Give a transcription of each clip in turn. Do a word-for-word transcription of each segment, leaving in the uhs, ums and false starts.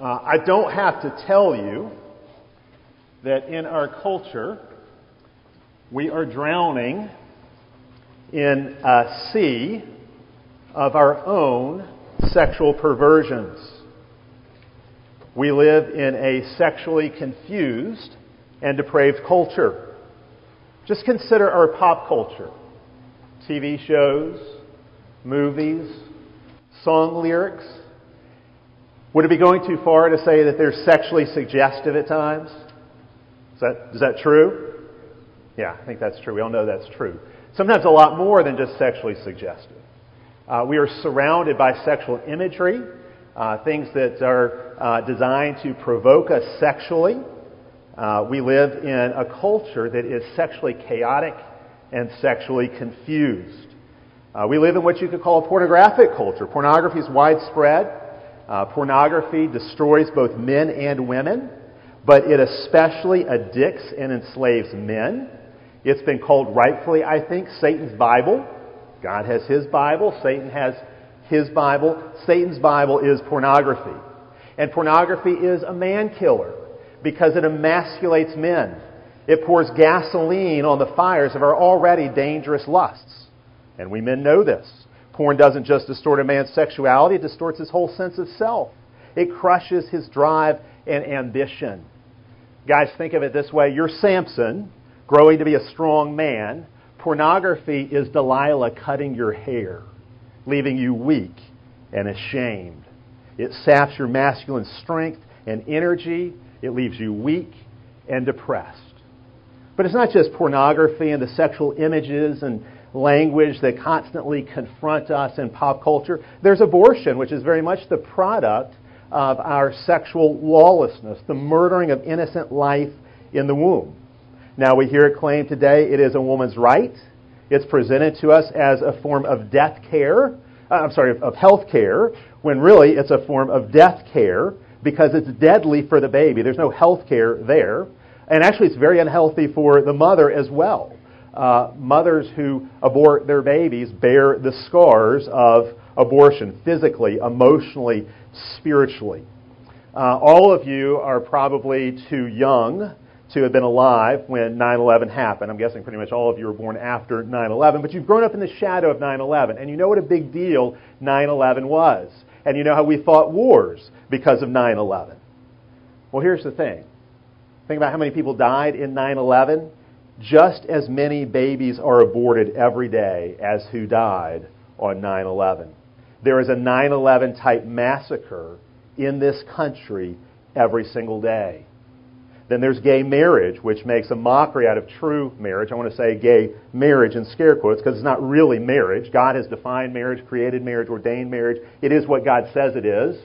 Uh, I don't have to tell you that in our culture, we are drowning in a sea of our own sexual perversions. We live in a sexually confused and depraved culture. Just consider our pop culture. T V shows, movies, song lyrics. Would it be going too far to say that they're sexually suggestive at times? Is that, is that true? Yeah, I think that's true. We all know that's true. Sometimes a lot more than just sexually suggestive. Uh, we are surrounded by sexual imagery, uh, things that are uh, designed to provoke us sexually. Uh, we live in a culture that is sexually chaotic and sexually confused. Uh, we live in what you could call a pornographic culture. Pornography is widespread. Uh, pornography destroys both men and women, but it especially addicts and enslaves men. It's been called rightfully, I think, Satan's Bible. God has his Bible. Satan has his Bible. Satan's Bible is pornography. And pornography is a man killer because it emasculates men. It pours gasoline on the fires of our already dangerous lusts. And we men know this. Porn doesn't just distort a man's sexuality, it distorts his whole sense of self. It crushes his drive and ambition. Guys, think of it this way. You're Samson, growing to be a strong man. Pornography is Delilah cutting your hair, leaving you weak and ashamed. It saps your masculine strength and energy. It leaves you weak and depressed. But it's not just pornography and the sexual images and language that constantly confront us in pop culture. There's abortion, which is very much the product of our sexual lawlessness, the murdering of innocent life in the womb. Now, we hear it claimed today it is a woman's right. It's presented to us as a form of death care, uh, I'm sorry, of health care, when really it's a form of death care because it's deadly for the baby. There's no health care there. And actually, it's very unhealthy for the mother as well. Uh, mothers who abort their babies bear the scars of abortion, physically, emotionally, spiritually. Uh, all of you are probably too young to have been alive when nine eleven happened. I'm guessing pretty much all of you were born after nine eleven, but you've grown up in the shadow of nine eleven, and you know what a big deal nine eleven was. And you know how we fought wars because of nine eleven. Well, here's the thing. Think about how many people died in nine eleven. Just as many babies are aborted every day as who died on nine eleven. There is a nine eleven type massacre in this country every single day. Then there's gay marriage, which makes a mockery out of true marriage. I want to say gay marriage in scare quotes because it's not really marriage. God has defined marriage, created marriage, ordained marriage. It is what God says it is.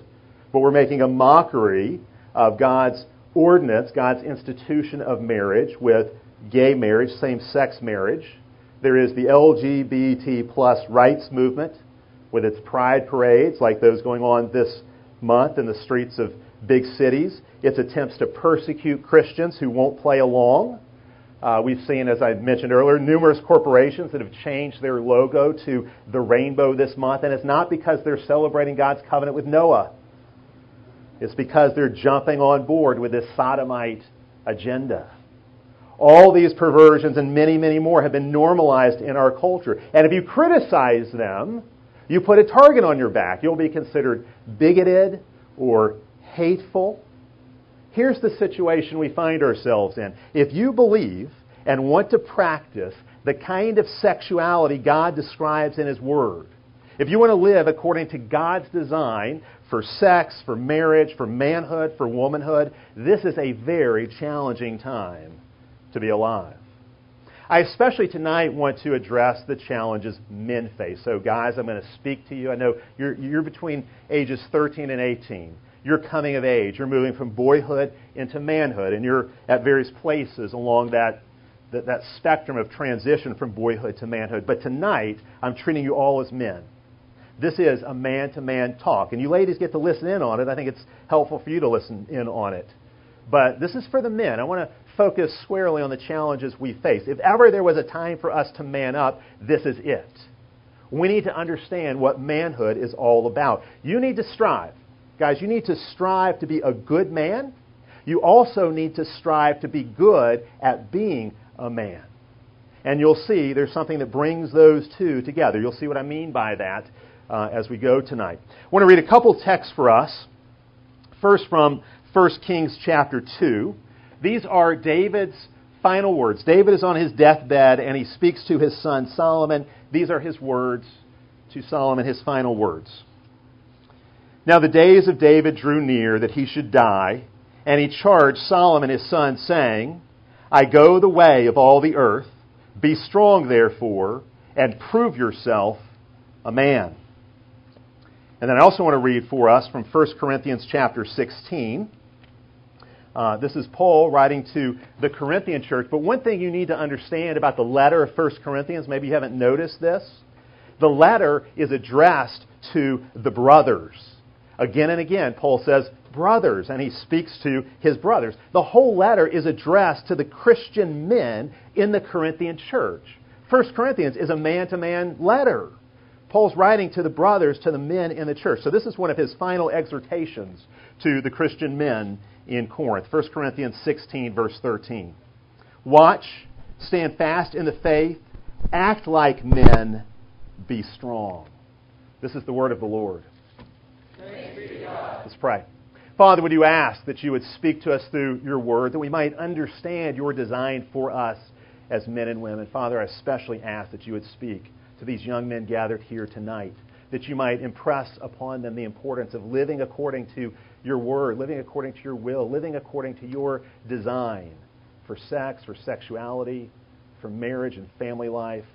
But we're making a mockery of God's ordinance, God's institution of marriage with gay marriage, same-sex marriage. There is the L G B T plus rights movement with its pride parades like those going on this month in the streets of big cities. Its attempts to persecute Christians who won't play along. Uh, we've seen, as I mentioned earlier, numerous corporations that have changed their logo to the rainbow this month, and it's not because they're celebrating God's covenant with Noah. It's because they're jumping on board with this sodomite agenda. All these perversions and many, many more have been normalized in our culture. And if you criticize them, you put a target on your back. You'll be considered bigoted or hateful. Here's the situation we find ourselves in. If you believe and want to practice the kind of sexuality God describes in His Word, if you want to live according to God's design for sex, for marriage, for manhood, for womanhood, this is a very challenging time to be alive. I especially tonight want to address the challenges men face. So guys, I'm going to speak to you. I know you're, you're between ages thirteen and eighteen. You're coming of age. You're moving from boyhood into manhood, and you're at various places along that, that, that spectrum of transition from boyhood to manhood. But tonight, I'm treating you all as men. This is a man-to-man talk, and you ladies get to listen in on it. I think it's helpful for you to listen in on it. But this is for the men. I want to focus squarely on the challenges we face. If ever there was a time for us to man up, this is it. We need to understand what manhood is all about. You need to strive Guys, you need to strive to be a good man. You also need to strive to be good at being a man. And you'll see there's something that brings those two together. You'll see what I mean by that uh, as we go tonight. I want to read a couple texts for us. First, from First Kings chapter two. These are David's final words. David is on his deathbed and he speaks to his son Solomon. These are his words to Solomon, his final words. Now the days of David drew near that he should die, and he charged Solomon his son, saying, I go the way of all the earth. Be strong, therefore, and prove yourself a man. And then I also want to read for us from First Corinthians chapter sixteen. Uh, this is Paul writing to the Corinthian church. But one thing you need to understand about the letter of First Corinthians, maybe you haven't noticed this, the letter is addressed to the brothers. Again and again, Paul says, brothers, and he speaks to his brothers. The whole letter is addressed to the Christian men in the Corinthian church. First Corinthians is a man-to-man letter. Paul's writing to the brothers, to the men in the church. So this is one of his final exhortations to the Christian men in Corinth. First Corinthians sixteen, verse thirteen. Watch, stand fast in the faith, act like men, be strong. This is the word of the Lord. Thanks be to God. Let's pray. Father, would you ask that you would speak to us through your word, that we might understand your design for us as men and women. Father, I especially ask that you would speak to these young men gathered here tonight, that you might impress upon them the importance of living according to your word, living according to your will, living according to your design for sex, for sexuality, for marriage and family life.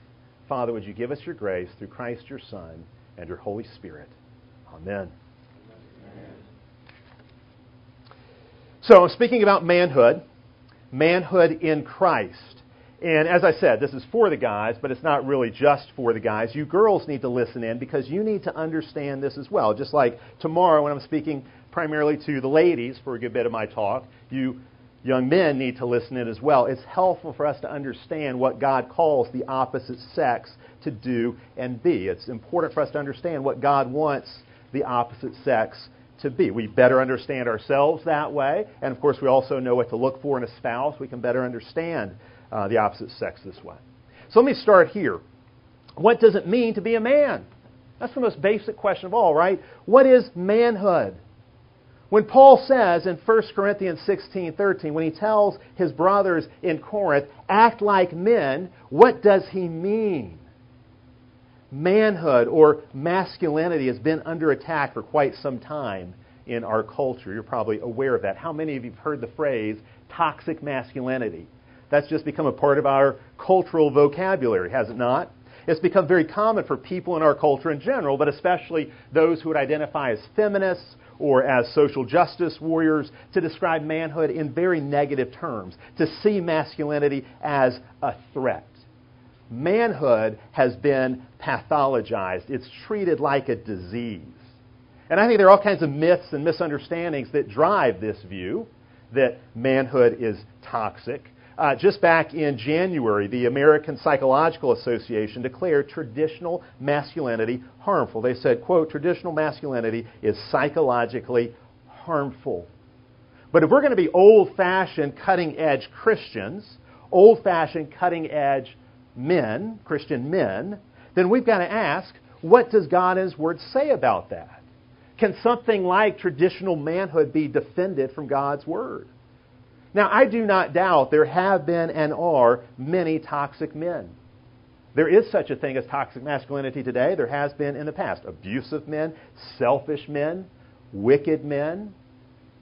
Father, would you give us your grace through Christ your Son and your Holy Spirit. Amen. So I'm speaking about manhood, manhood in Christ. And as I said, this is for the guys, but it's not really just for the guys. You girls need to listen in because you need to understand this as well. Just like tomorrow when I'm speaking primarily to the ladies for a good bit of my talk, you young men need to listen in as well. It's helpful for us to understand what God calls the opposite sex to do and be. It's important for us to understand what God wants the opposite sex to do. To be. We better understand ourselves that way, and of course we also know what to look for in a spouse. We can better understand uh, the opposite sex this way. So let me start here. What does it mean to be a man? That's the most basic question of all, right? What is manhood? When Paul says in First Corinthians sixteen thirteen, when he tells his brothers in Corinth, act like men, what does he mean? Manhood or masculinity has been under attack for quite some time in our culture. You're probably aware of that. How many of you have heard the phrase toxic masculinity? That's just become a part of our cultural vocabulary, has it not? It's become very common for people in our culture in general, but especially those who would identify as feminists or as social justice warriors, to describe manhood in very negative terms, to see masculinity as a threat. Manhood has been pathologized. It's treated like a disease. And I think there are all kinds of myths and misunderstandings that drive this view that manhood is toxic. Uh, just back in January, the American Psychological Association declared traditional masculinity harmful. They said, quote, traditional masculinity is psychologically harmful. But if we're going to be old-fashioned, cutting-edge Christians, old-fashioned, cutting-edge men, Christian men, then we've got to ask, what does God and His Word say about that? Can something like traditional manhood be defended from God's Word? Now, I do not doubt there have been and are many toxic men. There is such a thing as toxic masculinity today. There has been in the past. Abusive men, selfish men, wicked men,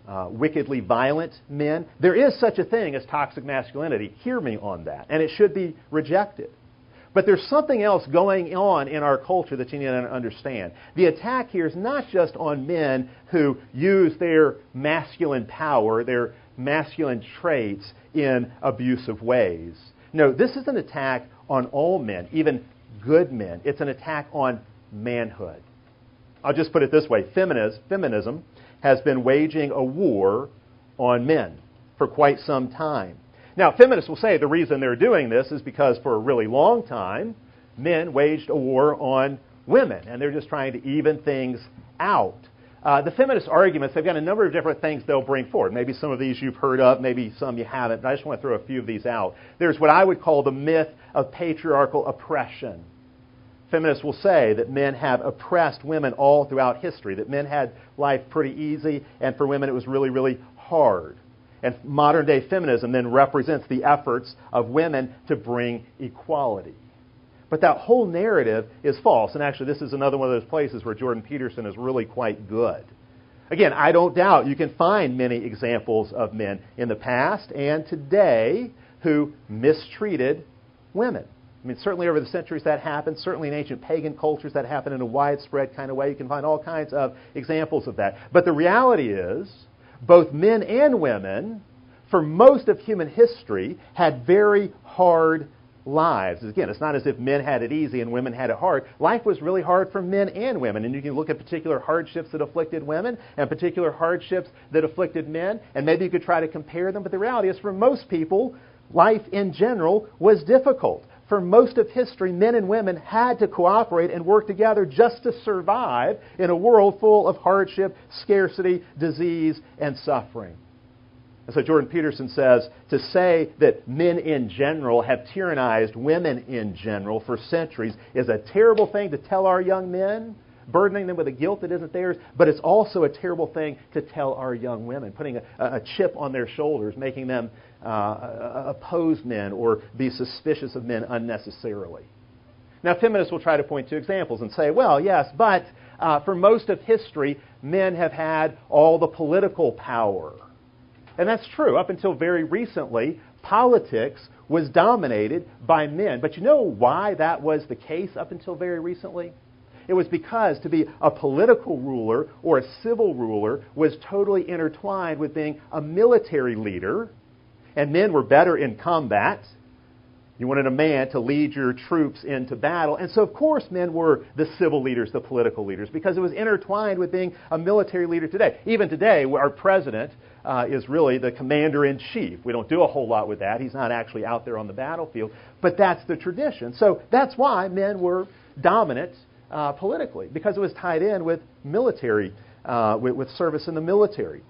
Uh, wickedly violent men. There is such a thing as toxic masculinity. Hear me on that. And it should be rejected. But there's something else going on in our culture that you need to understand. The attack here is not just on men who use their masculine power, their masculine traits in abusive ways. No, this is an attack on all men, even good men. It's an attack on manhood. I'll just put it this way. Feminism, feminism has been waging a war on men for quite some time. Now, feminists will say the reason they're doing this is because for a really long time, men waged a war on women, and they're just trying to even things out. Uh, the feminist arguments, they've got a number of different things they'll bring forward. Maybe some of these you've heard of, maybe some you haven't, but I just want to throw a few of these out. There's what I would call the myth of patriarchal oppression. Feminists will say that men have oppressed women all throughout history, that men had life pretty easy, and for women it was really, really hard. And modern-day feminism then represents the efforts of women to bring equality. But that whole narrative is false. And actually, this is another one of those places where Jordan Peterson is really quite good. Again, I don't doubt you can find many examples of men in the past and today who mistreated women. I mean, certainly over the centuries that happened. Certainly in ancient pagan cultures that happened in a widespread kind of way. You can find all kinds of examples of that. But the reality is, both men and women, for most of human history, had very hard lives. Again, it's not as if men had it easy and women had it hard. Life was really hard for men and women, and you can look at particular hardships that afflicted women and particular hardships that afflicted men, and maybe you could try to compare them, but the reality is for most people, life in general was difficult. For most of history, men and women had to cooperate and work together just to survive in a world full of hardship, scarcity, disease, and suffering. And so Jordan Peterson says, to say that men in general have tyrannized women in general for centuries is a terrible thing to tell our young men, burdening them with a guilt that isn't theirs, but it's also a terrible thing to tell our young women, putting a, a chip on their shoulders, making them uh, oppose men or be suspicious of men unnecessarily. Now, feminists will try to point to examples and say, well, yes, but uh, for most of history, men have had all the political power. And that's true. Up until very recently, politics was dominated by men. But you know why that was the case up until very recently? It was because to be a political ruler or a civil ruler was totally intertwined with being a military leader, and men were better in combat. You wanted a man to lead your troops into battle. And so, of course, men were the civil leaders, the political leaders, because it was intertwined with being a military leader today. Even today, our president uh, is really the commander-in-chief. We don't do a whole lot with that. He's not actually out there on the battlefield. But that's the tradition. So that's why men were dominant uh, politically, because it was tied in with military, uh, with, with service in the military.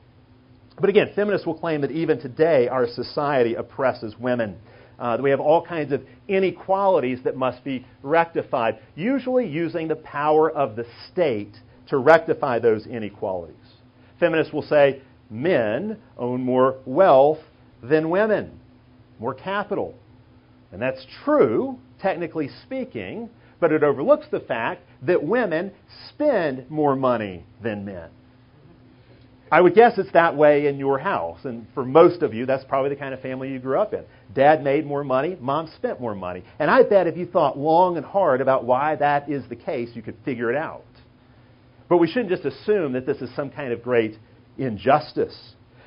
But again, feminists will claim that even today our society oppresses women. Uh, we have all kinds of inequalities that must be rectified, usually using the power of the state to rectify those inequalities. Feminists will say men own more wealth than women, more capital. And that's true, technically speaking, but it overlooks the fact that women spend more money than men. I would guess it's that way in your house. And for most of you, that's probably the kind of family you grew up in. Dad made more money. Mom spent more money. And I bet if you thought long and hard about why that is the case, you could figure it out. But we shouldn't just assume that this is some kind of great injustice.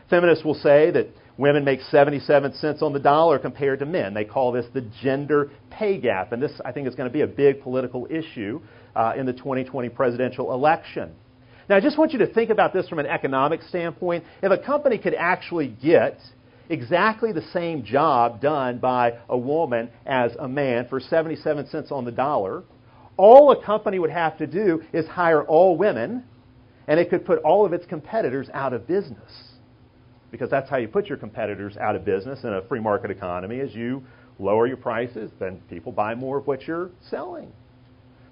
Feminists will say that women make seventy-seven cents on the dollar compared to men. They call this the gender pay gap. And this, I think, is going to be a big political issue uh, in the twenty twenty presidential election. Now, I just want you to think about this from an economic standpoint. If a company could actually get exactly the same job done by a woman as a man for seventy-seven cents on the dollar, all a company would have to do is hire all women, and it could put all of its competitors out of business. Because that's how you put your competitors out of business in a free market economy, is you lower your prices, then people buy more of what you're selling.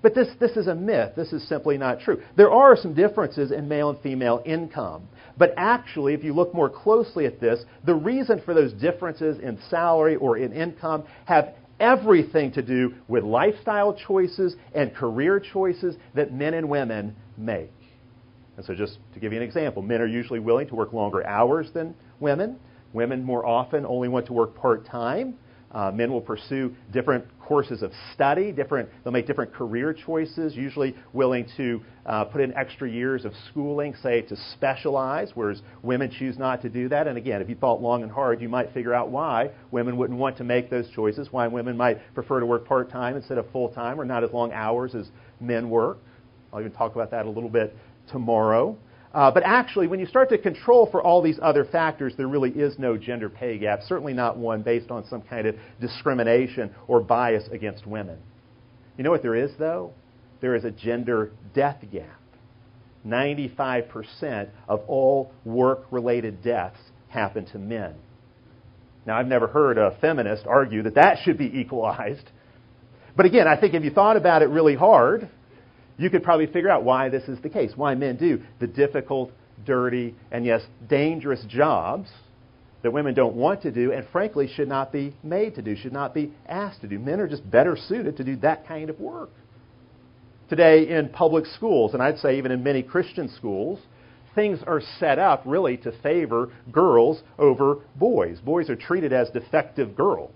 But this, this is a myth. This is simply not true. There are some differences in male and female income. But actually, if you look more closely at this, the reason for those differences in salary or in income have everything to do with lifestyle choices and career choices that men and women make. And so just to give you an example, men are usually willing to work longer hours than women. Women more often only want to work part-time. Uh, men will pursue different courses of study, different, they'll make different career choices, usually willing to uh, put in extra years of schooling, say, to specialize, whereas women choose not to do that. And again, if you thought long and hard, you might figure out why women wouldn't want to make those choices, why women might prefer to work part-time instead of full-time or not as long hours as men work. I'll even talk about that a little bit tomorrow. Uh, but actually, when you start to control for all these other factors, there really is no gender pay gap, certainly not one based on some kind of discrimination or bias against women. You know what there is, though? There is a gender death gap. ninety-five percent of all work-related deaths happen to men. Now, I've never heard a feminist argue that that should be equalized. But again, I think if you thought about it really hard, you could probably figure out why this is the case, why men do the difficult, dirty, and yes, dangerous jobs that women don't want to do and frankly should not be made to do, should not be asked to do. Men are just better suited to do that kind of work. Today in public schools, and I'd say even in many Christian schools, things are set up really to favor girls over boys. Boys are treated as defective girls.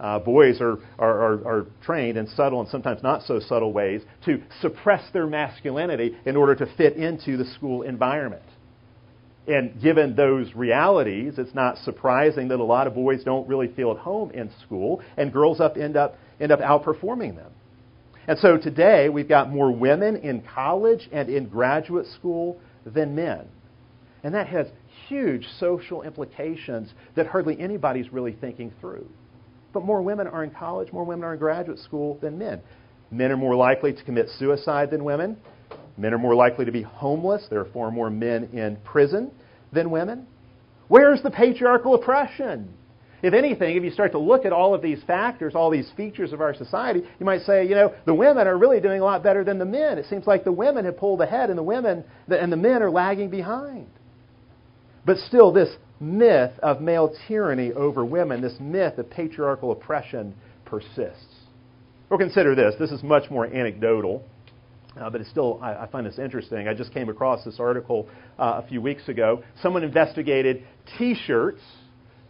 Uh, boys are, are, are, are trained in subtle and sometimes not so subtle ways to suppress their masculinity in order to fit into the school environment. And given those realities, it's not surprising that a lot of boys don't really feel at home in school, and girls up end up end up outperforming them. And so today, we've got more women in college and in graduate school than men. And that has huge social implications that hardly anybody's really thinking through. But more women are in college, more women are in graduate school than men. Men are more likely to commit suicide than women. Men are more likely to be homeless. There are far more men in prison than women. Where's the patriarchal oppression? If anything, if you start to look at all of these factors, all these features of our society, you might say, you know, the women are really doing a lot better than the men. It seems like the women have pulled ahead and the women and the men are lagging behind. But still, this myth of male tyranny over women, this myth of patriarchal oppression persists. Or consider this. This is much more anecdotal. Uh, but it's still, I, I find this interesting. I just came across this article uh, a few weeks ago. Someone investigated T-shirts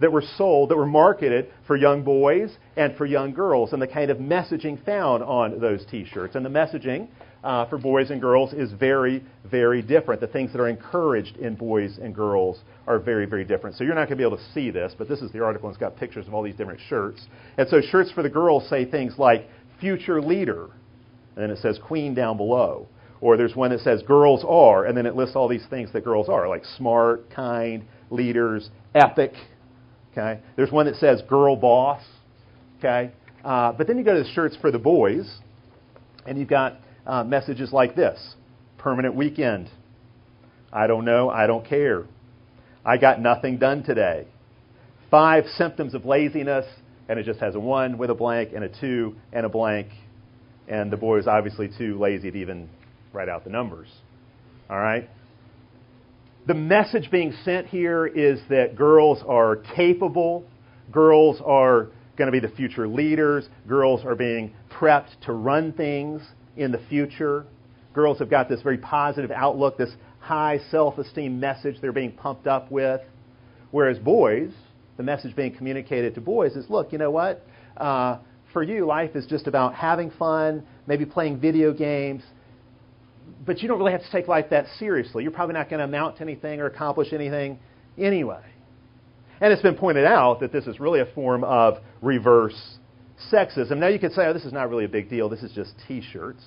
that were sold, that were marketed for young boys and for young girls, and the kind of messaging found on those T-shirts. And the messaging uh, for boys and girls is very, very different. The things that are encouraged in boys and girls are very, very different. So you're not going to be able to see this, but this is the article, and it's got pictures of all these different shirts. And so shirts for the girls say things like, future leader, and then it says queen down below. Or there's one that says girls are, and then it lists all these things that girls are, like smart, kind, leaders, epic. Okay. There's one that says girl boss. Okay. Uh, but then you go to the shirts for the boys, and you've got uh, messages like this. Permanent weekend. I don't know, I don't care. I got nothing done today. Five symptoms of laziness, and it just has a one with a blank and a two and a blank. And the boy was obviously too lazy to even write out the numbers. All right? The message being sent here is that girls are capable. Girls are going to be the future leaders. Girls are being prepped to run things in the future. Girls have got this very positive outlook, this high self-esteem message they're being pumped up with. Whereas boys, the message being communicated to boys is, look, you know what? Uh, For you, life is just about having fun, maybe playing video games, but you don't really have to take life that seriously. You're probably not going to amount to anything or accomplish anything anyway. And it's been pointed out that this is really a form of reverse sexism. Now you could say, oh, this is not really a big deal. This is just T-shirts.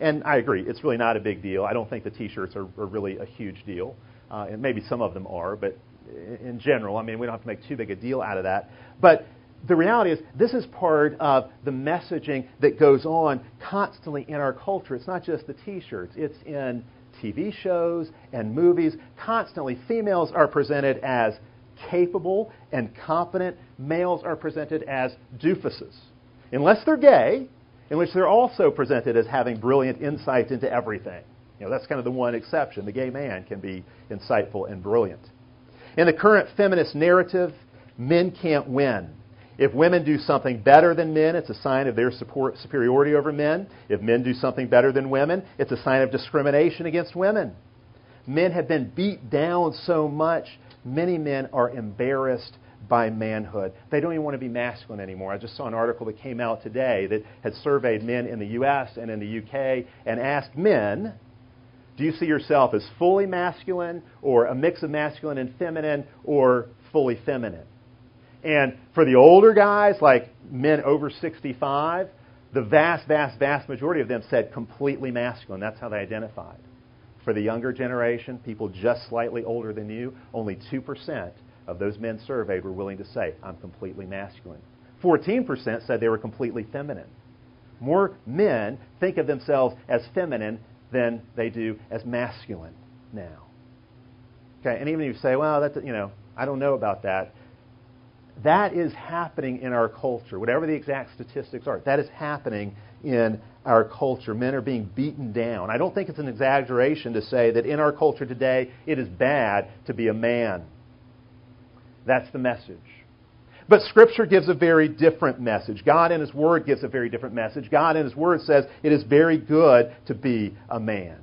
And I agree, it's really not a big deal. I don't think the T-shirts are, are really a huge deal. Uh, and maybe some of them are, but in general, I mean, we don't have to make too big a deal out of that. But the reality is this is part of the messaging that goes on constantly in our culture. It's not just the T-shirts. It's in T V shows and movies. Constantly, females are presented as capable and competent. Males are presented as doofuses. Unless they're gay, in which they're also presented as having brilliant insight into everything. You know, that's kind of the one exception. The gay man can be insightful and brilliant. In the current feminist narrative, men can't win. If women do something better than men, it's a sign of their support, superiority over men. If men do something better than women, it's a sign of discrimination against women. Men have been beat down so much, many men are embarrassed by manhood. They don't even want to be masculine anymore. I just saw an article that came out today that had surveyed men in the U S and in the U K and asked men, do you see yourself as fully masculine or a mix of masculine and feminine or fully feminine? And for the older guys, like men over sixty-five, the vast, vast, vast majority of them said completely masculine. That's how they identified. For the younger generation, people just slightly older than you, only two percent of those men surveyed were willing to say, I'm completely masculine. fourteen percent said they were completely feminine. More men think of themselves as feminine than they do as masculine now. Okay, and even if you say, well, that's, you know, I don't know about that. That is happening in our culture. Whatever the exact statistics are, that is happening in our culture. Men are being beaten down. I don't think it's an exaggeration to say that in our culture today, it is bad to be a man. That's the message. But Scripture gives a very different message. God in His Word gives a very different message. God in His Word says it is very good to be a man.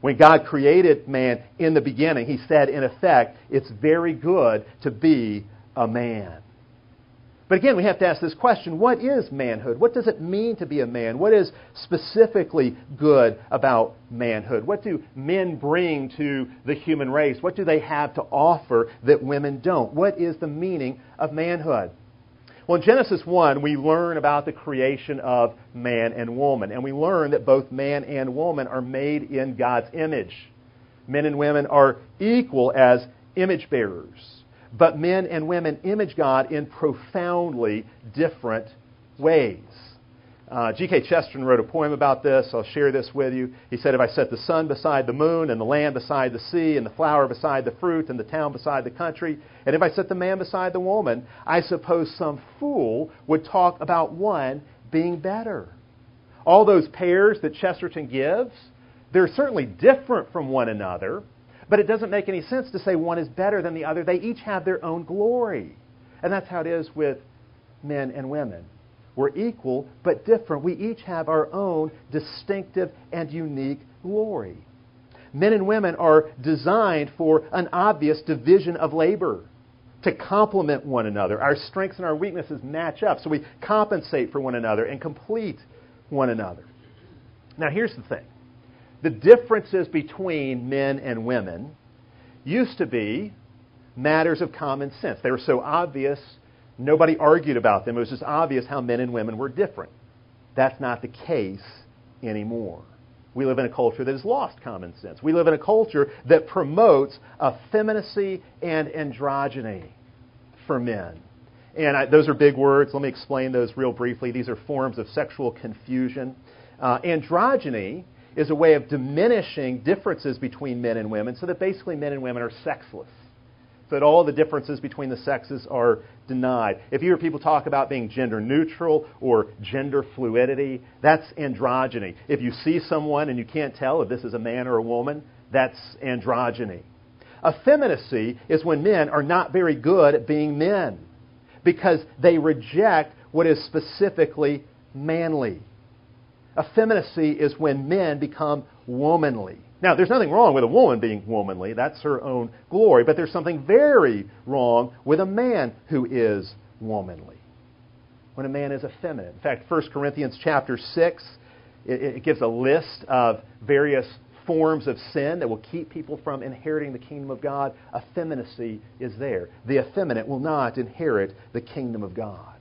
When God created man in the beginning, He said, in effect, it's very good to be a man. But again, we have to ask this question, what is manhood? What does it mean to be a man? What is specifically good about manhood? What do men bring to the human race? What do they have to offer that women don't? What is the meaning of manhood? Well, in Genesis one, we learn about the creation of man and woman, and we learn that both man and woman are made in God's image. Men and women are equal as image bearers. But men and women image God in profoundly different ways. Uh, G K Chesterton wrote a poem about this. I'll share this with you. He said, if I set the sun beside the moon, and the land beside the sea, and the flower beside the fruit, and the town beside the country, and if I set the man beside the woman, I suppose some fool would talk about one being better. All those pairs that Chesterton gives, they're certainly different from one another, but it doesn't make any sense to say one is better than the other. They each have their own glory. And that's how it is with men and women. We're equal but different. We each have our own distinctive and unique glory. Men and women are designed for an obvious division of labor to complement one another. Our strengths and our weaknesses match up, so we compensate for one another and complete one another. Now, here's the thing. The differences between men and women used to be matters of common sense. They were so obvious, nobody argued about them. It was just obvious how men and women were different. That's not the case anymore. We live in a culture that has lost common sense. We live in a culture that promotes effeminacy and androgyny for men. And I, those are big words. Let me explain those real briefly. These are forms of sexual confusion. Uh, androgyny is a way of diminishing differences between men and women so that basically men and women are sexless, so that all the differences between the sexes are denied. If you hear people talk about being gender neutral or gender fluidity, that's androgyny. If you see someone and you can't tell if this is a man or a woman, that's androgyny. Effeminacy is when men are not very good at being men because they reject what is specifically manly. Effeminacy is when men become womanly. Now, there's nothing wrong with a woman being womanly. That's her own glory. But there's something very wrong with a man who is womanly, when a man is effeminate. In fact, First Corinthians chapter six, it, it gives a list of various forms of sin that will keep people from inheriting the kingdom of God. Effeminacy is there. The effeminate will not inherit the kingdom of God.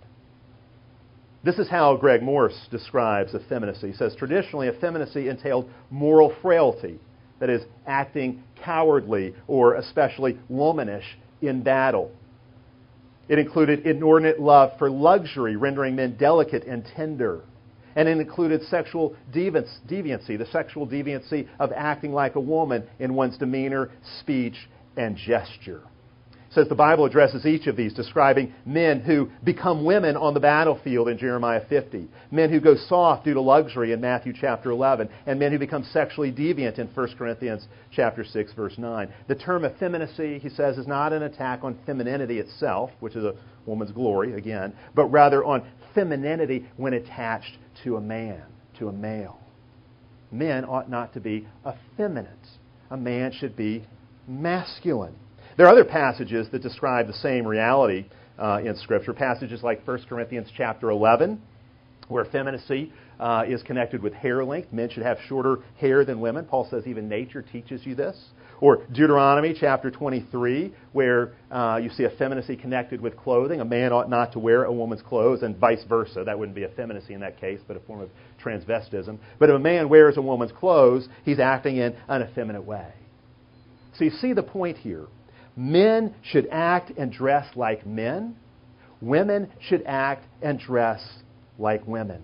This is how Greg Morse describes effeminacy. He says, traditionally, effeminacy entailed moral frailty, that is, acting cowardly or especially womanish in battle. It included inordinate love for luxury, rendering men delicate and tender. And it included sexual deviancy, the sexual deviancy of acting like a woman in one's demeanor, speech, and gesture. Says the Bible addresses each of these, describing men who become women on the battlefield in Jeremiah fifty, men who go soft due to luxury in Matthew chapter eleven, and men who become sexually deviant in First Corinthians chapter six, verse nine. The term effeminacy, he says, is not an attack on femininity itself, which is a woman's glory, again, but rather on femininity when attached to a man, to a male. Men ought not to be effeminate. A man should be masculine. There are other passages that describe the same reality uh, in Scripture. Passages like First Corinthians chapter eleven, where effeminacy uh, is connected with hair length. Men should have shorter hair than women. Paul says even nature teaches you this. Or Deuteronomy chapter twenty-three, where uh, you see effeminacy connected with clothing. A man ought not to wear a woman's clothes, and vice versa. That wouldn't be effeminacy in that case, but a form of transvestism. But if a man wears a woman's clothes, he's acting in an effeminate way. So you see the point here. Men should act and dress like men. Women should act and dress like women.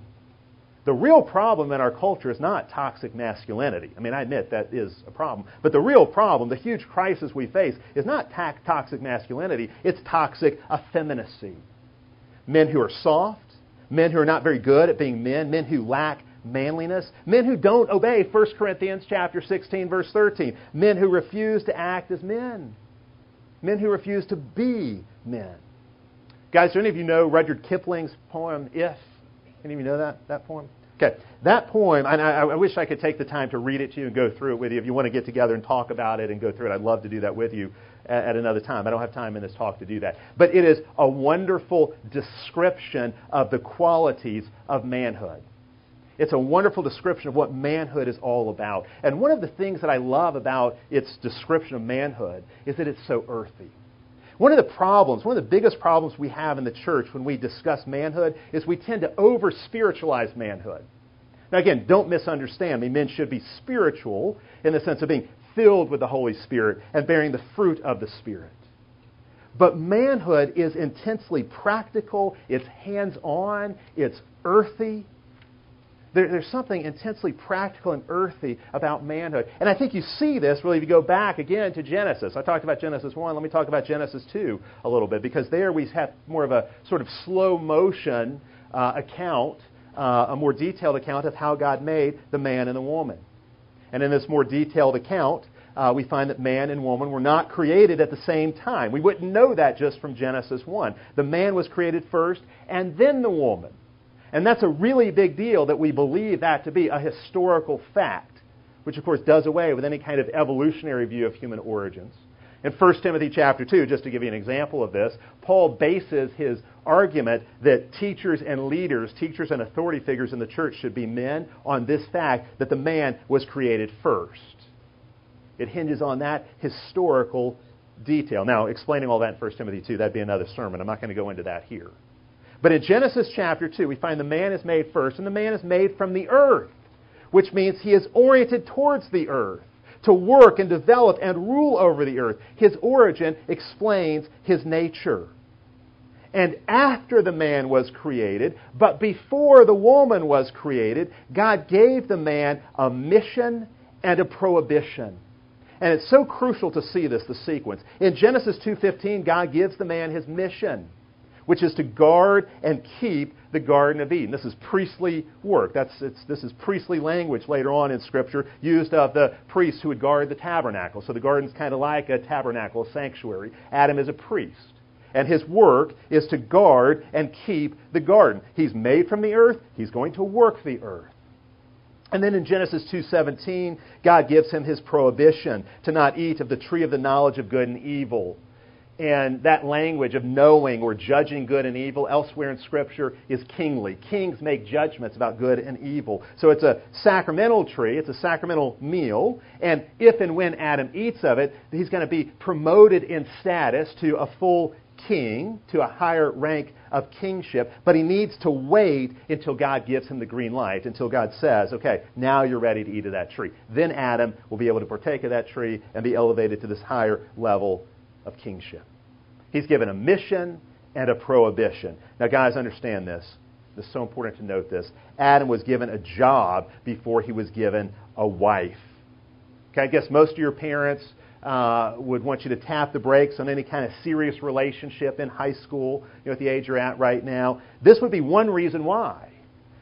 The real problem in our culture is not toxic masculinity. I mean, I admit that is a problem. But the real problem, the huge crisis we face, is not ta- toxic masculinity. It's toxic effeminacy. Men who are soft, men who are not very good at being men, men who lack manliness, men who don't obey First Corinthians chapter sixteen, verse thirteen, men who refuse to act as men, men who refuse to be men. Guys, do any of you know Rudyard Kipling's poem, If? Any of you know that, that poem? Okay, that poem, and I, I wish I could take the time to read it to you and go through it with you. If you want to get together and talk about it and go through it, I'd love to do that with you at, at another time. I don't have time in this talk to do that. But it is a wonderful description of the qualities of manhood. It's a wonderful description of what manhood is all about. And one of the things that I love about its description of manhood is that it's so earthy. One of the problems, one of the biggest problems we have in the church when we discuss manhood is we tend to over-spiritualize manhood. Now again, don't misunderstand me. Men should be spiritual in the sense of being filled with the Holy Spirit and bearing the fruit of the Spirit. But manhood is intensely practical, it's hands-on, it's earthy. There, there's something intensely practical and earthy about manhood. And I think you see this, really, if you go back again to Genesis. I talked about Genesis one. Let me talk about Genesis two a little bit, because there we have more of a sort of slow-motion uh, account, uh, a more detailed account of how God made the man and the woman. And in this more detailed account, Uh, we find that man and woman were not created at the same time. We wouldn't know that just from Genesis one. The man was created first, and then the woman. And that's a really big deal that we believe that to be a historical fact, which of course does away with any kind of evolutionary view of human origins. In First Timothy chapter two, just to give you an example of this, Paul bases his argument that teachers and leaders, teachers and authority figures in the church should be men on this fact that the man was created first. It hinges on that historical detail. Now, explaining all that in First Timothy two, that'd be another sermon. I'm not going to go into that here. But in Genesis chapter two, we find the man is made first, and the man is made from the earth, which means he is oriented towards the earth, to work and develop and rule over the earth. His origin explains his nature. And after the man was created, but before the woman was created, God gave the man a mission and a prohibition. And it's so crucial to see this, the sequence. In Genesis two fifteen, God gives the man his mission, which is to guard and keep the Garden of Eden. This is priestly work. That's, it's, this is priestly language later on in Scripture used of the priests who would guard the tabernacle. So the garden's kind of like a tabernacle, a sanctuary. Adam is a priest, and his work is to guard and keep the garden. He's made from the earth. He's going to work the earth. And then in Genesis two seventeen, God gives him his prohibition to not eat of the tree of the knowledge of good and evil. And that language of knowing or judging good and evil elsewhere in Scripture is kingly. Kings make judgments about good and evil. So it's a sacramental tree, it's a sacramental meal, and if and when Adam eats of it, he's going to be promoted in status to a full king, to a higher rank of kingship, but he needs to wait until God gives him the green light, until God says, okay, now you're ready to eat of that tree. Then Adam will be able to partake of that tree and be elevated to this higher level of kingship. He's given a mission and a prohibition. Now, guys, understand this. It's so important to note this. Adam was given a job before he was given a wife. Okay, I guess most of your parents Uh, would want you to tap the brakes on any kind of serious relationship in high school, you know, at the age you're at right now. This would be one reason why.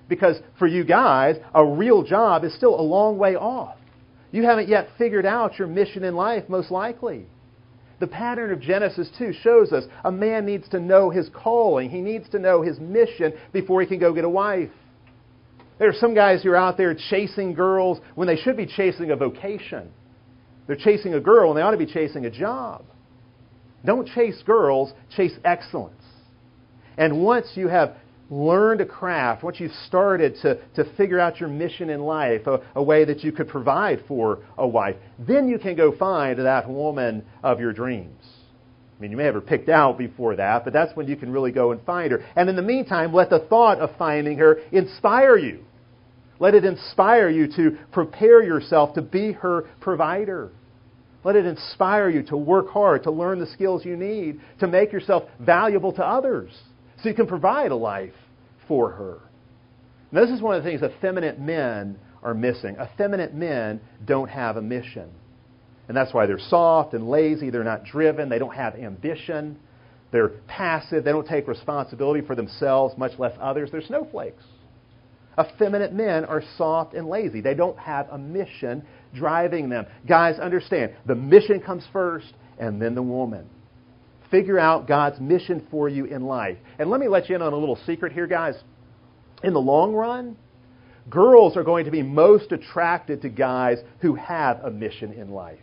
Because for you guys, a real job is still a long way off. You haven't yet figured out your mission in life, most likely. The pattern of Genesis two shows us a man needs to know his calling. He needs to know his mission before he can go get a wife. There are some guys who are out there chasing girls when they should be chasing a vocation. They're chasing a girl, and they ought to be chasing a job. Don't chase girls, chase excellence. And once you have learned a craft, once you've started to, to figure out your mission in life, a, a way that you could provide for a wife, then you can go find that woman of your dreams. I mean, you may have her picked out before that, but that's when you can really go and find her. And in the meantime, let the thought of finding her inspire you. Let it inspire you to prepare yourself to be her provider. Let it inspire you to work hard, to learn the skills you need, to make yourself valuable to others so you can provide a life for her. Now, this is one of the things effeminate men are missing. Effeminate men don't have a mission. And that's why they're soft and lazy. They're not driven. They don't have ambition. They're passive. They don't take responsibility for themselves, much less others. They're snowflakes. Effeminate men are soft and lazy. They don't have a mission driving them. Guys, understand, the mission comes first and then the woman. Figure out God's mission for you in life. And let me let you in on a little secret here, guys. In the long run, girls are going to be most attracted to guys who have a mission in life.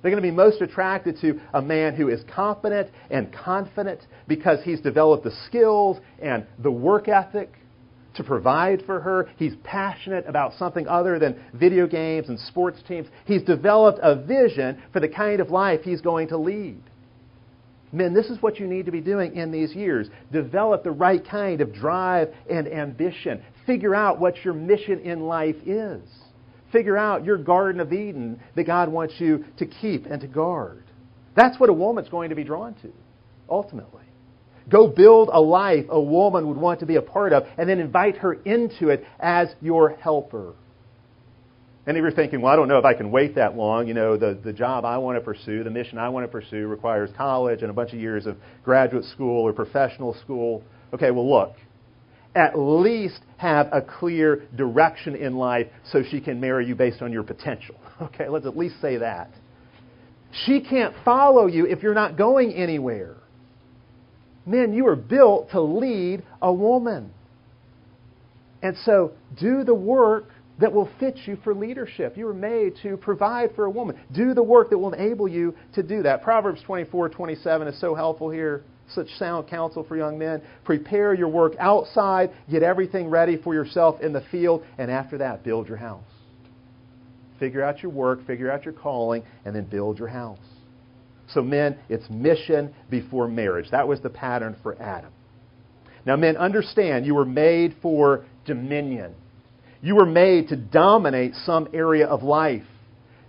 They're going to be most attracted to a man who is competent and confident because he's developed the skills and the work ethic to provide for her. He's passionate about something other than video games and sports teams. He's developed a vision for the kind of life he's going to lead. Men, this is what you need to be doing in these years. Develop the right kind of drive and ambition. Figure out what your mission in life is. Figure out your Garden of Eden that God wants you to keep and to guard. That's what a woman's going to be drawn to, ultimately. Go build a life a woman would want to be a part of, and then invite her into it as your helper. And if you're thinking, well, I don't know if I can wait that long, you know, the, the job I want to pursue, the mission I want to pursue requires college and a bunch of years of graduate school or professional school. Okay, well, look, at least have a clear direction in life so she can marry you based on your potential. Okay, let's at least say that. She can't follow you if you're not going anywhere. Men, you are built to lead a woman. And so do the work that will fit you for leadership. You were made to provide for a woman. Do the work that will enable you to do that. Proverbs twenty-four twenty-seven is so helpful here. Such sound counsel for young men. Prepare your work outside. Get everything ready for yourself in the field. And after that, build your house. Figure out your work. Figure out your calling. And then build your house. So men, it's mission before marriage. That was the pattern for Adam. Now men, understand you were made for dominion. You were made to dominate some area of life.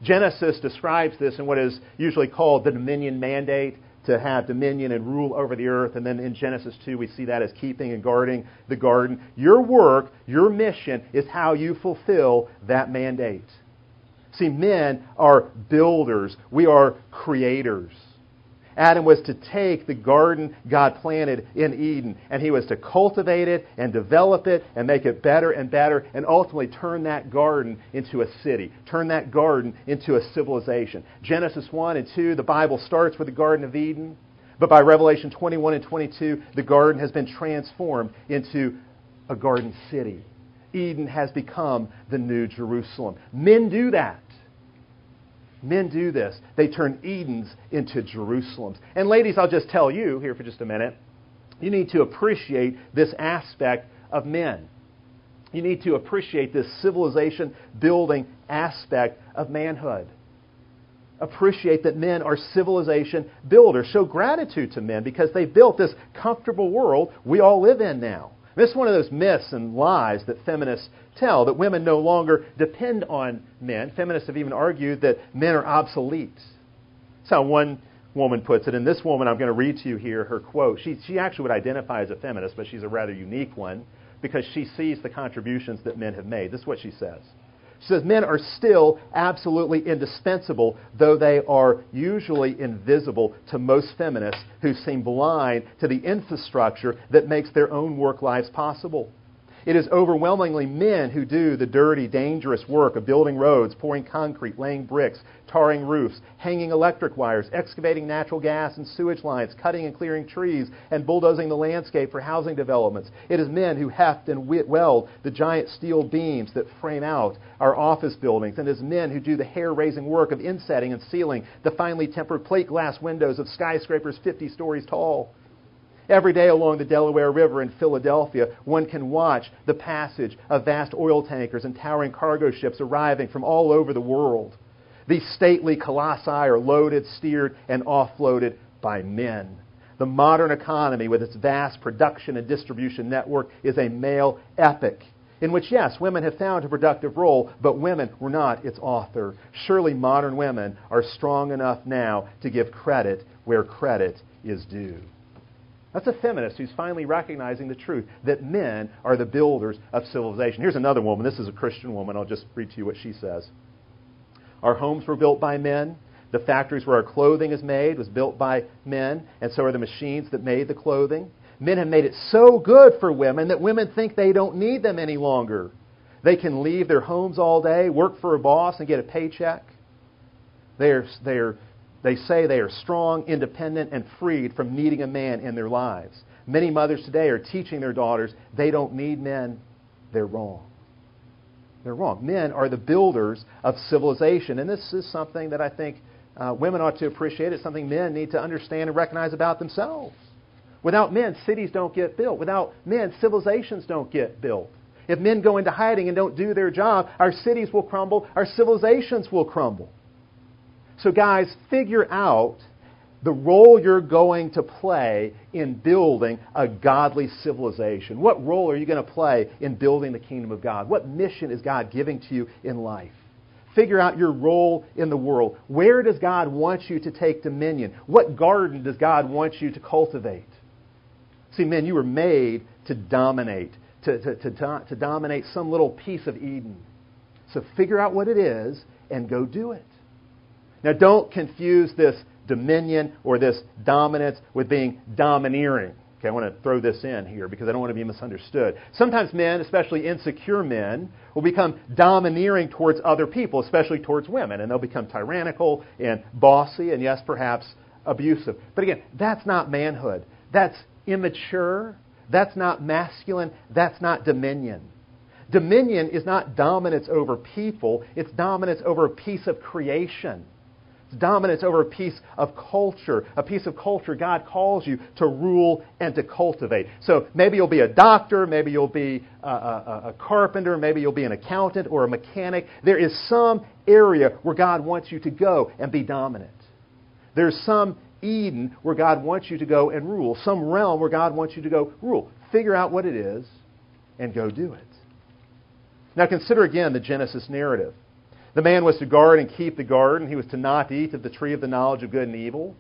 Genesis describes this in what is usually called the dominion mandate, to have dominion and rule over the earth. And then in Genesis two, we see that as keeping and guarding the garden. Your work, your mission, is how you fulfill that mandate. See, men are builders. We are creators. Adam was to take the garden God planted in Eden, and he was to cultivate it and develop it and make it better and better and ultimately turn that garden into a city, turn that garden into a civilization. Genesis one and two, the Bible starts with the Garden of Eden, but by Revelation twenty-one and twenty-two, the garden has been transformed into a garden city. Eden has become the new Jerusalem. Men do that. Men do this. They turn Edens into Jerusalems. And ladies, I'll just tell you here for just a minute, you need to appreciate this aspect of men. You need to appreciate this civilization building aspect of manhood. Appreciate that men are civilization builders. Show gratitude to men because they built this comfortable world we all live in now. This is one of those myths and lies that feminists tell, that women no longer depend on men. Feminists have even argued that men are obsolete. That's how one woman puts it. And this woman, I'm going to read to you here her quote. She, she actually would identify as a feminist, but she's a rather unique one because she sees the contributions that men have made. This is what she says. She says, men are still absolutely indispensable, though they are usually invisible to most feminists who seem blind to the infrastructure that makes their own work lives possible. It is overwhelmingly men who do the dirty, dangerous work of building roads, pouring concrete, laying bricks, tarring roofs, hanging electric wires, excavating natural gas and sewage lines, cutting and clearing trees, and bulldozing the landscape for housing developments. It is men who heft and weld the giant steel beams that frame out our office buildings. And it is men who do the hair-raising work of insetting and sealing the finely tempered plate glass windows of skyscrapers fifty stories tall. Every day along the Delaware River in Philadelphia, one can watch the passage of vast oil tankers and towering cargo ships arriving from all over the world. These stately colossi are loaded, steered, and offloaded by men. The modern economy, with its vast production and distribution network, is a male epic, in which, yes, women have found a productive role, but women were not its author. Surely modern women are strong enough now to give credit where credit is due. That's a feminist who's finally recognizing the truth that men are the builders of civilization. Here's another woman. This is a Christian woman. I'll just read to you what she says. Our homes were built by men. The factories where our clothing is made was built by men, and so are the machines that made the clothing. Men have made it so good for women that women think they don't need them any longer. They can leave their homes all day, work for a boss, and get a paycheck. They are, they are, they say they are strong, independent, and freed from needing a man in their lives. Many mothers today are teaching their daughters they don't need men. They're wrong. They're wrong. Men are the builders of civilization, and this is something that I think uh, women ought to appreciate. It's something men need to understand and recognize about themselves. Without men, cities don't get built. Without men, civilizations don't get built. If men go into hiding and don't do their job, our cities will crumble, our civilizations will crumble. So guys, figure out the role you're going to play in building a godly civilization. What role are you going to play in building the kingdom of God? What mission is God giving to you in life? Figure out your role in the world. Where does God want you to take dominion? What garden does God want you to cultivate? See, men, you were made to dominate. To, to, to, do, to dominate some little piece of Eden. So figure out what it is and go do it. Now, don't confuse this dominion or this dominance with being domineering. Okay, I want to throw this in here because I don't want to be misunderstood. Sometimes men, especially insecure men, will become domineering towards other people, especially towards women, and they'll become tyrannical and bossy and, yes, perhaps abusive. But again, that's not manhood. That's immature. That's not masculine. That's not dominion. Dominion is not dominance over people. It's dominance over a piece of creation. It's dominance over a piece of culture. A piece of culture God calls you to rule and to cultivate. So maybe you'll be a doctor. Maybe you'll be a, a, a carpenter. Maybe you'll be an accountant or a mechanic. There is some area where God wants you to go and be dominant. There's some Eden where God wants you to go and rule, some realm where God wants you to go rule. Figure out what it is and go do it. Now consider again the Genesis narrative. The man was to guard and keep the garden. He was to not eat of the tree of the knowledge of good and evil.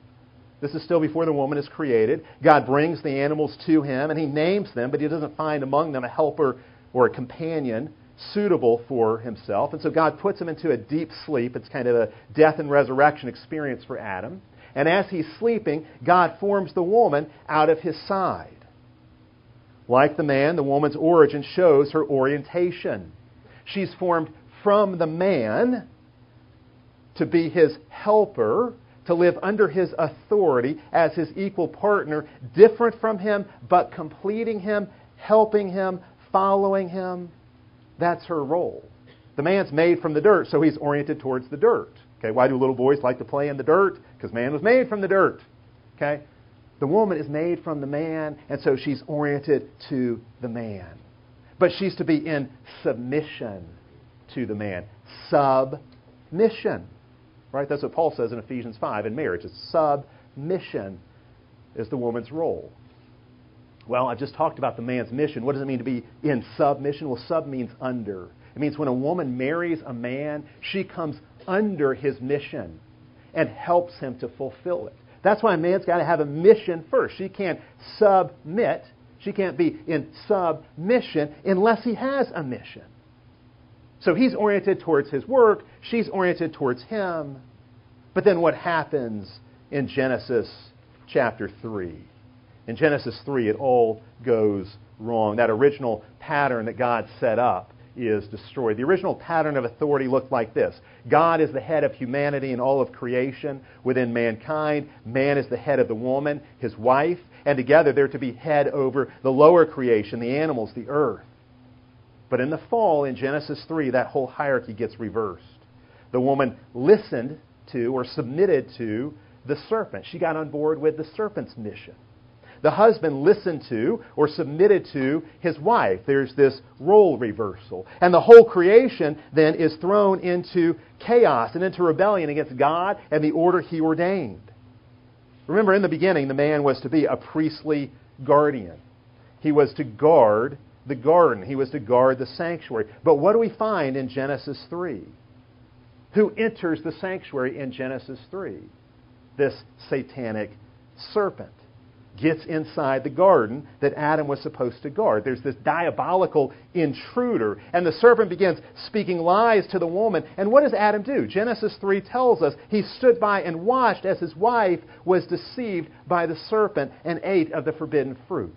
This is still before the woman is created. God brings the animals to him and he names them, but he doesn't find among them a helper or a companion suitable for himself. And so God puts him into a deep sleep. It's kind of a death and resurrection experience for Adam. And as he's sleeping, God forms the woman out of his side. Like the man, the woman's origin shows her orientation. She's formed from the man to be his helper, to live under his authority as his equal partner, different from him, but completing him, helping him, following him. That's her role. The man's made from the dirt, so he's oriented towards the dirt. Okay, why do little boys like to play in the dirt? Because man was made from the dirt. Okay? The woman is made from the man, and so she's oriented to the man. But she's to be in submission to the man. Submission. Right? That's what Paul says in Ephesians five in marriage. It's submission is the woman's role. Well, I just talked about the man's mission. What does it mean to be in submission? Well, sub means under. It means when a woman marries a man, she comes under his mission and helps him to fulfill it. That's why a man's got to have a mission first. She can't submit. She can't be in submission unless he has a mission. So he's oriented towards his work. She's oriented towards him. But then what happens in Genesis chapter three? In Genesis three, it all goes wrong. That original pattern that God set up is destroyed. The original pattern of authority looked like this. God is the head of humanity and all of creation. Within mankind, man is the head of the woman, his wife, and together they're to be head over the lower creation, the animals, the earth. But in the fall, in Genesis three, that whole hierarchy gets reversed. The woman listened to or submitted to the serpent. She got on board with the serpent's mission. The husband listened to or submitted to his wife. There's this role reversal. And the whole creation then is thrown into chaos and into rebellion against God and the order he ordained. Remember, in the beginning, the man was to be a priestly guardian. He was to guard the garden. He was to guard the sanctuary. But what do we find in Genesis three? Who enters the sanctuary in Genesis three? This satanic serpent. gets inside the garden that Adam was supposed to guard. There's this diabolical intruder, and the serpent begins speaking lies to the woman. And what does Adam do? Genesis three tells us he stood by and watched as his wife was deceived by the serpent and ate of the forbidden fruit.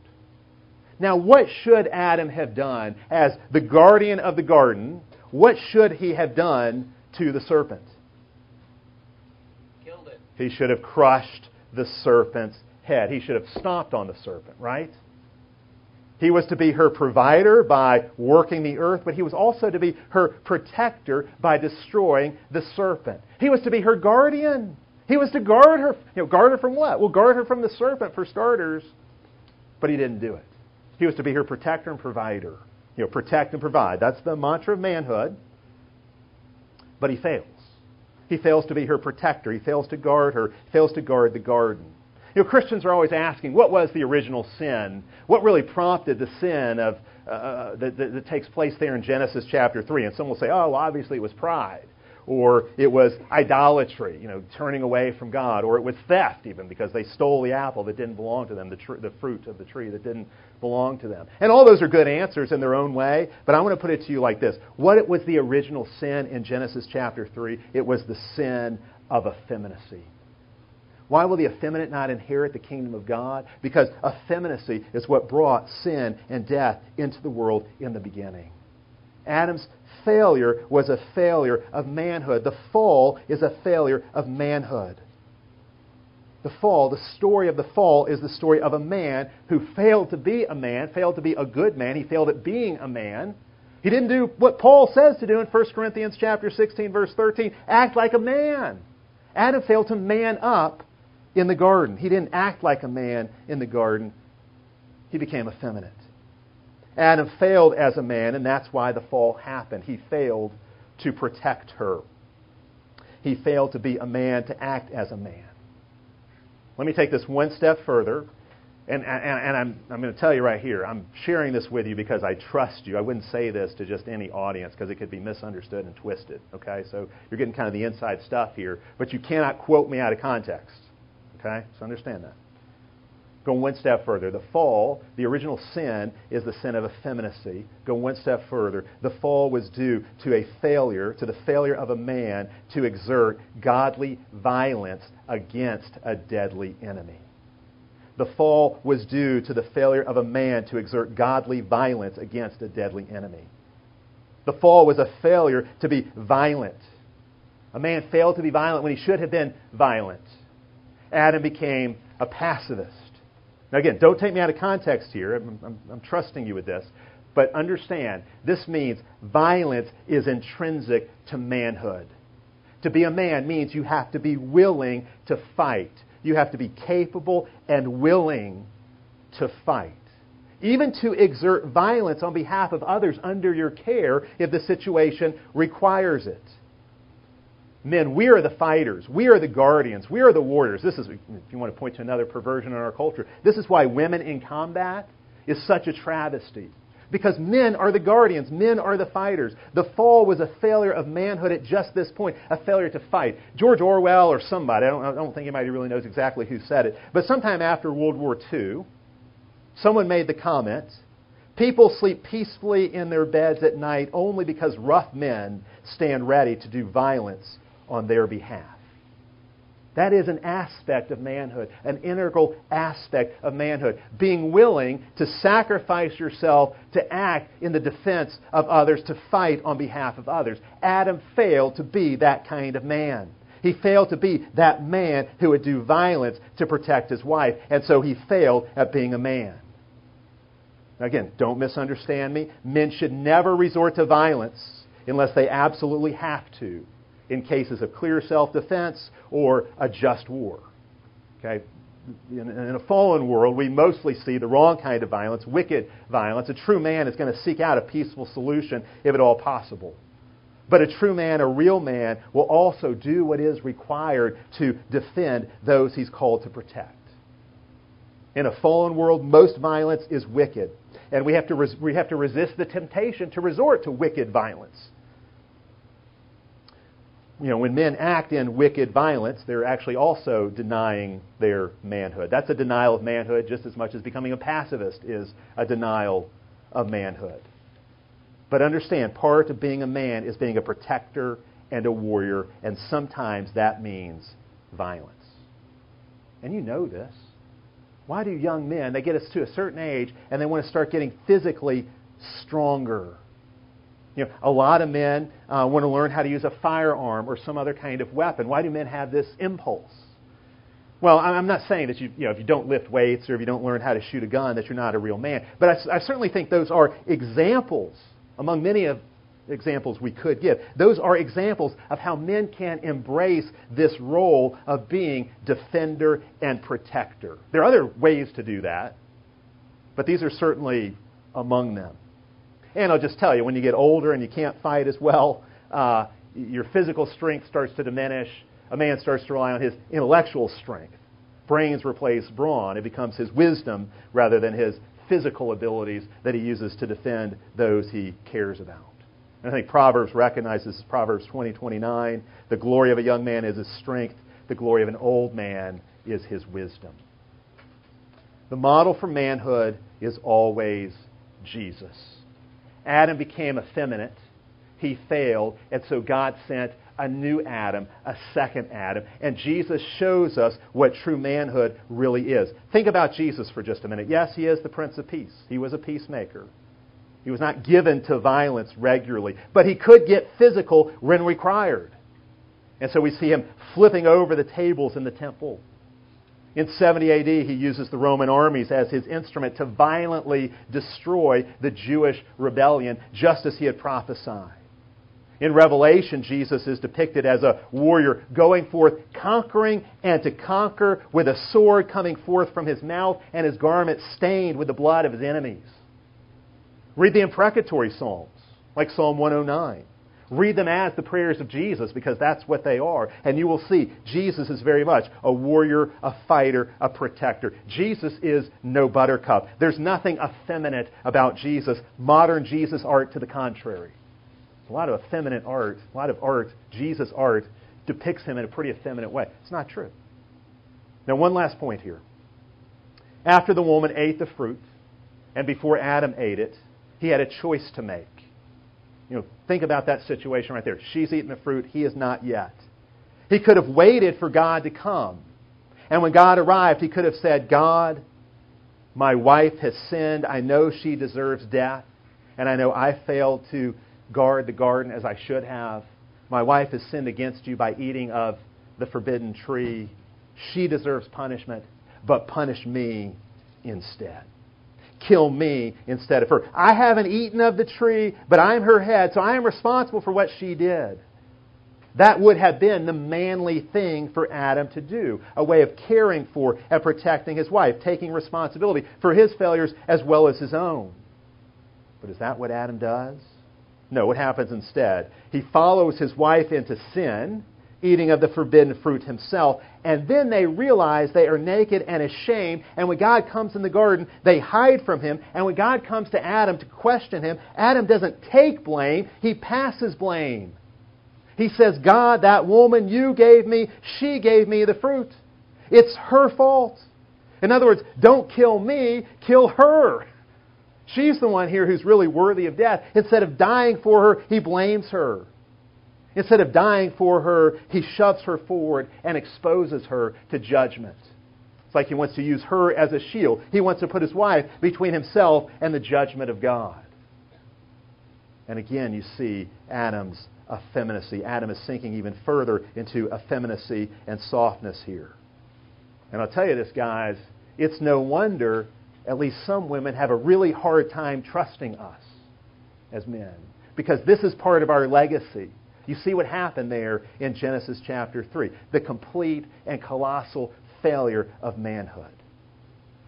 Now, what should Adam have done as the guardian of the garden? What should he have done to the serpent? Killed it. He should have crushed the serpent's head. He should have stomped on the serpent, right? He was to be her provider by working the earth, but he was also to be her protector by destroying the serpent. He was to be her guardian. He was to guard her. You know, guard her from what? Well, guard her from the serpent, for starters. But he didn't do it. He was to be her protector and provider. You know, protect and provide. That's the mantra of manhood. But he fails. He fails to be her protector. He fails to guard her. He fails to guard the garden. You know, Christians are always asking, what was the original sin? What really prompted the sin of uh, that, that, that takes place there in Genesis chapter three? And some will say, oh, well, obviously it was pride. Or it was idolatry, you know, turning away from God. Or it was theft, even, because they stole the apple that didn't belong to them, the, tr- the fruit of the tree that didn't belong to them. And all those are good answers in their own way, but I want to put it to you like this. What was the original sin in Genesis chapter three? It was the sin of effeminacy. Why will the effeminate not inherit the kingdom of God? Because effeminacy is what brought sin and death into the world in the beginning. Adam's failure was a failure of manhood. The fall is a failure of manhood. The fall, the story of the fall, is the story of a man who failed to be a man, failed to be a good man. He failed at being a man. He didn't do what Paul says to do in First Corinthians chapter sixteen, verse thirteen. Act like a man. Adam failed to man up in the garden. He didn't act like a man in the garden. He became effeminate. Adam failed as a man, and that's why the fall happened. He failed to protect her. He failed to be a man, to act as a man. Let me take this one step further, and, and, and I'm, I'm going to tell you right here, I'm sharing this with you because I trust you. I wouldn't say this to just any audience because it could be misunderstood and twisted. Okay, so you're getting kind of the inside stuff here, but you cannot quote me out of context. Okay, so understand that. Go one step further. The fall, the original sin, is the sin of effeminacy. Go one step further. The fall was due to a failure, to the failure of a man to exert godly violence against a deadly enemy. The fall was due to the failure of a man to exert godly violence against a deadly enemy. The fall was a failure to be violent. A man failed to be violent when he should have been violent. Adam became a pacifist. Now, again, don't take me out of context here. I'm, I'm, I'm trusting you with this. But understand, this means violence is intrinsic to manhood. To be a man means you have to be willing to fight. You have to be capable and willing to fight. Even to exert violence on behalf of others under your care if the situation requires it. Men, we are the fighters. We are the guardians. We are the warriors. This is, if you want to point to another perversion in our culture, this is why women in combat is such a travesty. Because men are the guardians. Men are the fighters. The fall was a failure of manhood at just this point, a failure to fight. George Orwell or somebody, I don't, I don't think anybody really knows exactly who said it, but sometime after World War Two, someone made the comment, people sleep peacefully in their beds at night only because rough men stand ready to do violence on their behalf. That is an aspect of manhood, an integral aspect of manhood. Being willing to sacrifice yourself to act in the defense of others, to fight on behalf of others. Adam failed to be that kind of man. He failed to be that man who would do violence to protect his wife, and so he failed at being a man. Now again, don't misunderstand me. Men should never resort to violence unless they absolutely have to, in cases of clear self-defense or a just war. Okay? In, in a fallen world, we mostly see the wrong kind of violence, wicked violence. A true man is going to seek out a peaceful solution if at all possible. But a true man, a real man, will also do what is required to defend those he's called to protect. In a fallen world, most violence is wicked. And we have to res- we have to resist the temptation to resort to wicked violence. you know, when men act in wicked violence, they're actually also denying their manhood. That's a denial of manhood just as much as becoming a pacifist is a denial of manhood. But understand, part of being a man is being a protector and a warrior, and sometimes that means violence. And you know this. Why do young men, they get us to a certain age, and they want to start getting physically stronger? You know, a lot of men uh, want to learn how to use a firearm or some other kind of weapon. Why do men have this impulse? Well, I'm not saying that you, you know, if you don't lift weights or if you don't learn how to shoot a gun, that you're not a real man. But I, I certainly think those are examples, among many of examples we could give. Those are examples of how men can embrace this role of being defender and protector. There are other ways to do that, but these are certainly among them. And I'll just tell you, when you get older and you can't fight as well, uh, your physical strength starts to diminish. A man starts to rely on his intellectual strength. Brains replace brawn. It becomes his wisdom rather than his physical abilities that he uses to defend those he cares about. And I think Proverbs recognizes, Proverbs twenty twenty-nine, the glory of a young man is his strength. The glory of an old man is his wisdom. The model for manhood is always Jesus. Adam became effeminate. He failed, and so God sent a new Adam, a second Adam. And Jesus shows us what true manhood really is. Think about Jesus for just a minute. Yes, he is the Prince of Peace. He was a peacemaker. He was not given to violence regularly, but he could get physical when required. And so we see him flipping over the tables in the temple. In seventy A D, he uses the Roman armies as his instrument to violently destroy the Jewish rebellion, just as he had prophesied. In Revelation, Jesus is depicted as a warrior going forth, conquering and to conquer, with a sword coming forth from his mouth and his garment stained with the blood of his enemies. Read the imprecatory Psalms, like Psalm one oh nine. Read them as the prayers of Jesus, because that's what they are. And you will see Jesus is very much a warrior, a fighter, a protector. Jesus is no buttercup. There's nothing effeminate about Jesus. Modern Jesus art to the contrary. A lot of effeminate art, a lot of art, Jesus art, depicts him in a pretty effeminate way. It's not true. Now, one last point here. After the woman ate the fruit, and before Adam ate it, he had a choice to make. You know, think about that situation right there. She's eating the fruit. He is not yet. He could have waited for God to come. And when God arrived, he could have said, God, my wife has sinned. I know she deserves death. And I know I failed to guard the garden as I should have. My wife has sinned against you by eating of the forbidden tree. She deserves punishment, but punish me instead. Kill me instead of her. I haven't eaten of the tree, but I'm her head, so I am responsible for what she did. That would have been the manly thing for Adam to do, a way of caring for and protecting his wife, taking responsibility for his failures as well as his own. But is that what Adam does? No, what happens instead? He follows his wife into sin, eating of the forbidden fruit himself, and then they realize they are naked and ashamed, and when God comes in the garden, they hide from him, and when God comes to Adam to question him, Adam doesn't take blame, he passes blame. He says, God, that woman you gave me, she gave me the fruit. It's her fault. In other words, don't kill me, kill her. She's the one here who's really worthy of death. Instead of dying for her, he blames her. Instead of dying for her, he shoves her forward and exposes her to judgment. It's like he wants to use her as a shield. He wants to put his wife between himself and the judgment of God. And again, you see Adam's effeminacy. Adam is sinking even further into effeminacy and softness here. And I'll tell you this, guys, it's no wonder at least some women have a really hard time trusting us as men, because this is part of our legacy. You see what happened there in Genesis chapter three, the complete and colossal failure of manhood.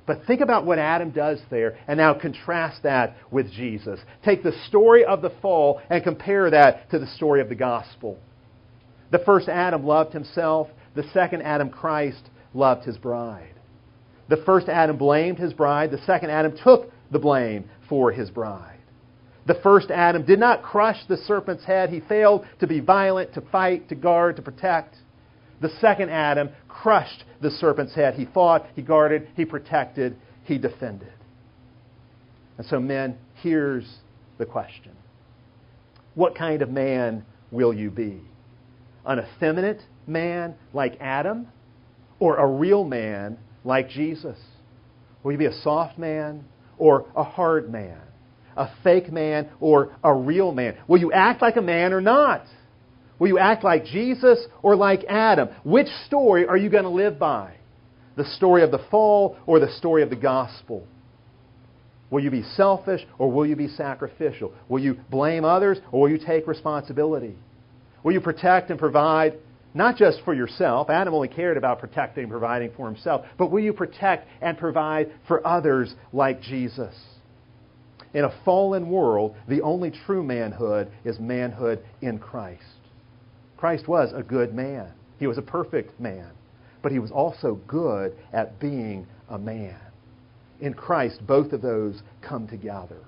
But think about what Adam does there, and now contrast that with Jesus. Take the story of the fall and compare that to the story of the gospel. The first Adam loved himself. The second Adam, Christ, loved his bride. The first Adam blamed his bride. The second Adam took the blame for his bride. the first Adam, did not crush the serpent's head. He failed to be violent, to fight, to guard, to protect. The second Adam crushed the serpent's head. He fought, he guarded, he protected, he defended. And so, men, here's the question. What kind of man will you be? An effeminate man like Adam, or a real man like Jesus? Will you be a soft man or a hard man? A fake man or a real man? Will you act like a man or not? Will you act like Jesus or like Adam? Which story are you going to live by? The story of the fall or the story of the gospel? Will you be selfish or will you be sacrificial? Will you blame others or will you take responsibility? Will you protect and provide not just for yourself? Adam only cared about protecting and providing for himself. But will you protect and provide for others like Jesus? In a fallen world, the only true manhood is manhood in Christ. Christ was a good man. He was a perfect man. But he was also good at being a man. In Christ, both of those come together.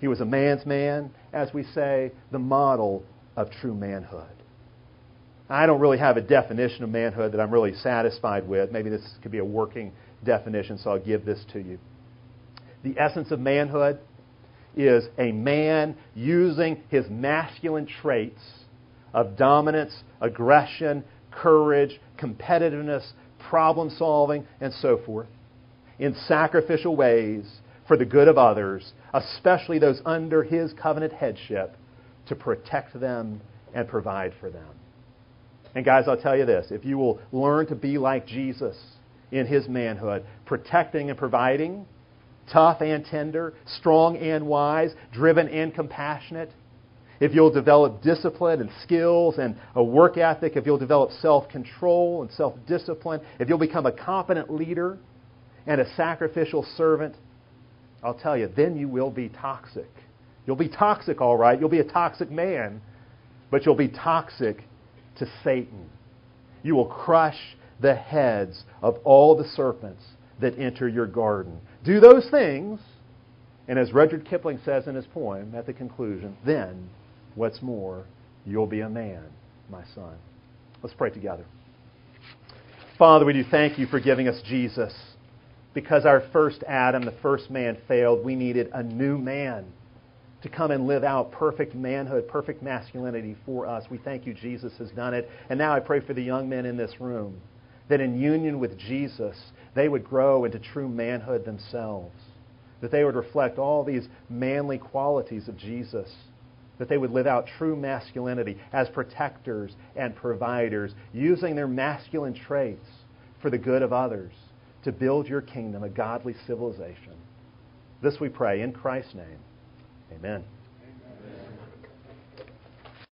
He was a man's man, as we say, the model of true manhood. I don't really have a definition of manhood that I'm really satisfied with. Maybe this could be a working definition, so I'll give this to you. The essence of manhood is a man using his masculine traits of dominance, aggression, courage, competitiveness, problem solving, and so forth, in sacrificial ways for the good of others, especially those under his covenant headship, to protect them and provide for them. And guys, I'll tell you this, if you will learn to be like Jesus in his manhood, protecting and providing, tough and tender, strong and wise, driven and compassionate, if you'll develop discipline and skills and a work ethic, if you'll develop self-control and self-discipline, if you'll become a competent leader and a sacrificial servant, I'll tell you, then you will be toxic. You'll be toxic, all right. You'll be a toxic man, but you'll be toxic to Satan. You will crush the heads of all the serpents that enter your garden. Do those things, and as Rudyard Kipling says in his poem at the conclusion, then, what's more, you'll be a man, my son. Let's pray together. Father, we do thank you for giving us Jesus. Because our first Adam, the first man, failed, we needed a new man to come and live out perfect manhood, perfect masculinity for us. We thank you Jesus has done it. And now I pray for the young men in this room, that in union with Jesus, they would grow into true manhood themselves, that they would reflect all these manly qualities of Jesus, that they would live out true masculinity as protectors and providers, using their masculine traits for the good of others to build your kingdom, a godly civilization. This we pray in Christ's name. Amen.